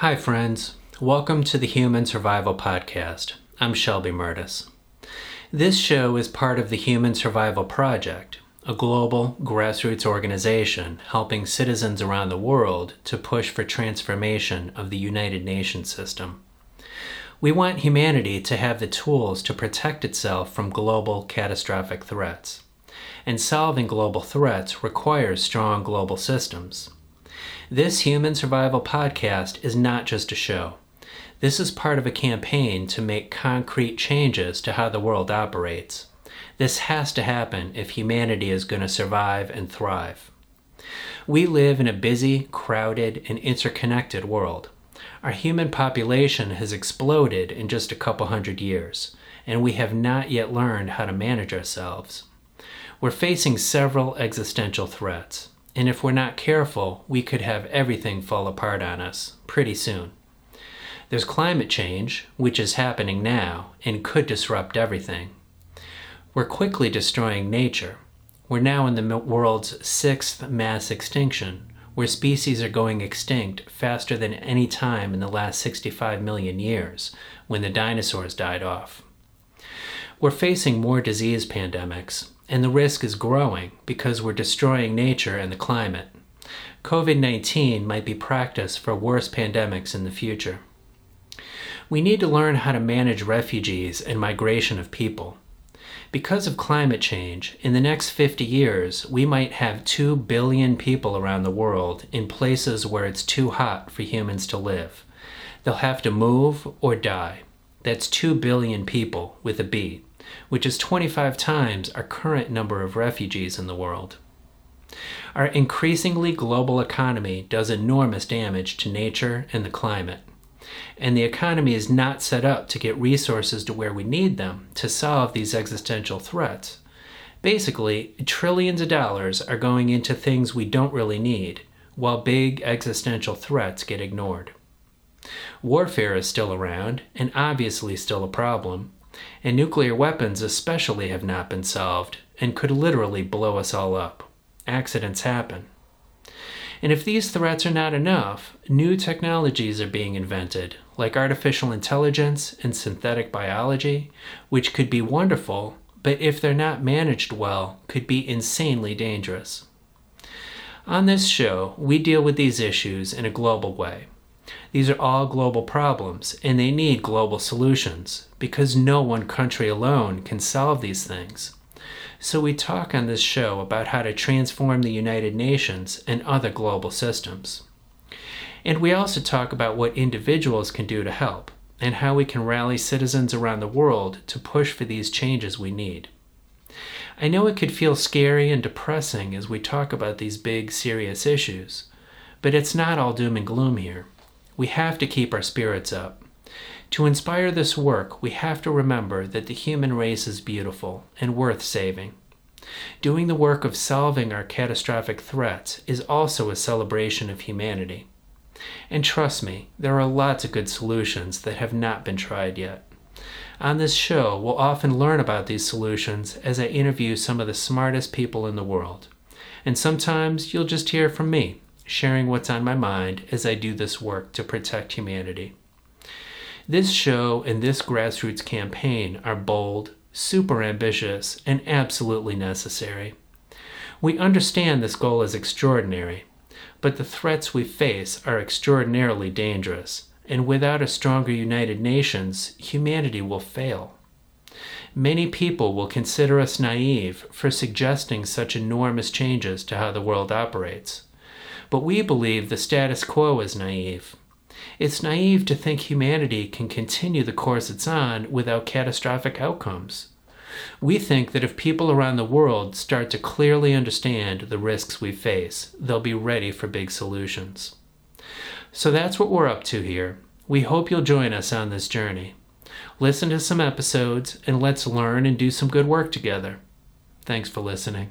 Hi friends, welcome to the Human Survival Podcast. I'm Shelby Mertes. This show is part of the Human Survival Project, a global grassroots organization helping citizens around the world to push for transformation of the United Nations system. We want humanity to have the tools to protect itself from global catastrophic threats, and solving global threats requires strong global systems. This Human Survival Podcast is not just a show. This is part of a campaign to make concrete changes to how the world operates. This has to happen if humanity is going to survive and thrive. We live in a busy, crowded, and interconnected world. Our human population has exploded in just a couple hundred years, and we have not yet learned how to manage ourselves. We're facing several existential threats. And if we're not careful, we could have everything fall apart on us pretty soon. There's climate change, which is happening now and could disrupt everything. We're quickly destroying nature. We're now in the world's sixth mass extinction, where species are going extinct faster than any time in the last 65 million years, when the dinosaurs died off. We're facing more disease pandemics. And the risk is growing because we're destroying nature and the climate. COVID-19 might be practice for worse pandemics in the future. We need to learn how to manage refugees and migration of people. Because of climate change, in the next 50 years, we might have 2 billion people around the world in places where it's too hot for humans to live. They'll have to move or die. That's 2 billion people with a B, which is 25 times our current number of refugees in the world. Our increasingly global economy does enormous damage to nature and the climate, and the economy is not set up to get resources to where we need them to solve these existential threats. Basically, trillions of dollars are going into things we don't really need, while big existential threats get ignored. Warfare is still around, and obviously still a problem. And nuclear weapons especially have not been solved and could literally blow us all up. Accidents happen. And if these threats are not enough, new technologies are being invented, like artificial intelligence and synthetic biology, which could be wonderful, but if they're not managed well, could be insanely dangerous. On this show, we deal with these issues in a global way. These are all global problems, and they need global solutions, because no one country alone can solve these things. So we talk on this show about how to transform the United Nations and other global systems. And we also talk about what individuals can do to help, and how we can rally citizens around the world to push for these changes we need. I know it could feel scary and depressing as we talk about these big, serious issues, but it's not all doom and gloom here. We have to keep our spirits up. To inspire this work, we have to remember that the human race is beautiful and worth saving. Doing the work of solving our catastrophic threats is also a celebration of humanity. And trust me, there are lots of good solutions that have not been tried yet. On this show, we'll often learn about these solutions as I interview some of the smartest people in the world. And sometimes you'll just hear from me, sharing what's on my mind as I do this work to protect humanity. This show and this grassroots campaign are bold, super ambitious, and absolutely necessary. We understand this goal is extraordinary, but the threats we face are extraordinarily dangerous, and without a stronger United Nations, humanity will fail. Many people will consider us naive for suggesting such enormous changes to how the world operates. But we believe the status quo is naive. It's naive to think humanity can continue the course it's on without catastrophic outcomes. We think that if people around the world start to clearly understand the risks we face, they'll be ready for big solutions. So that's what we're up to here. We hope you'll join us on this journey. Listen to some episodes, and let's learn and do some good work together. Thanks for listening.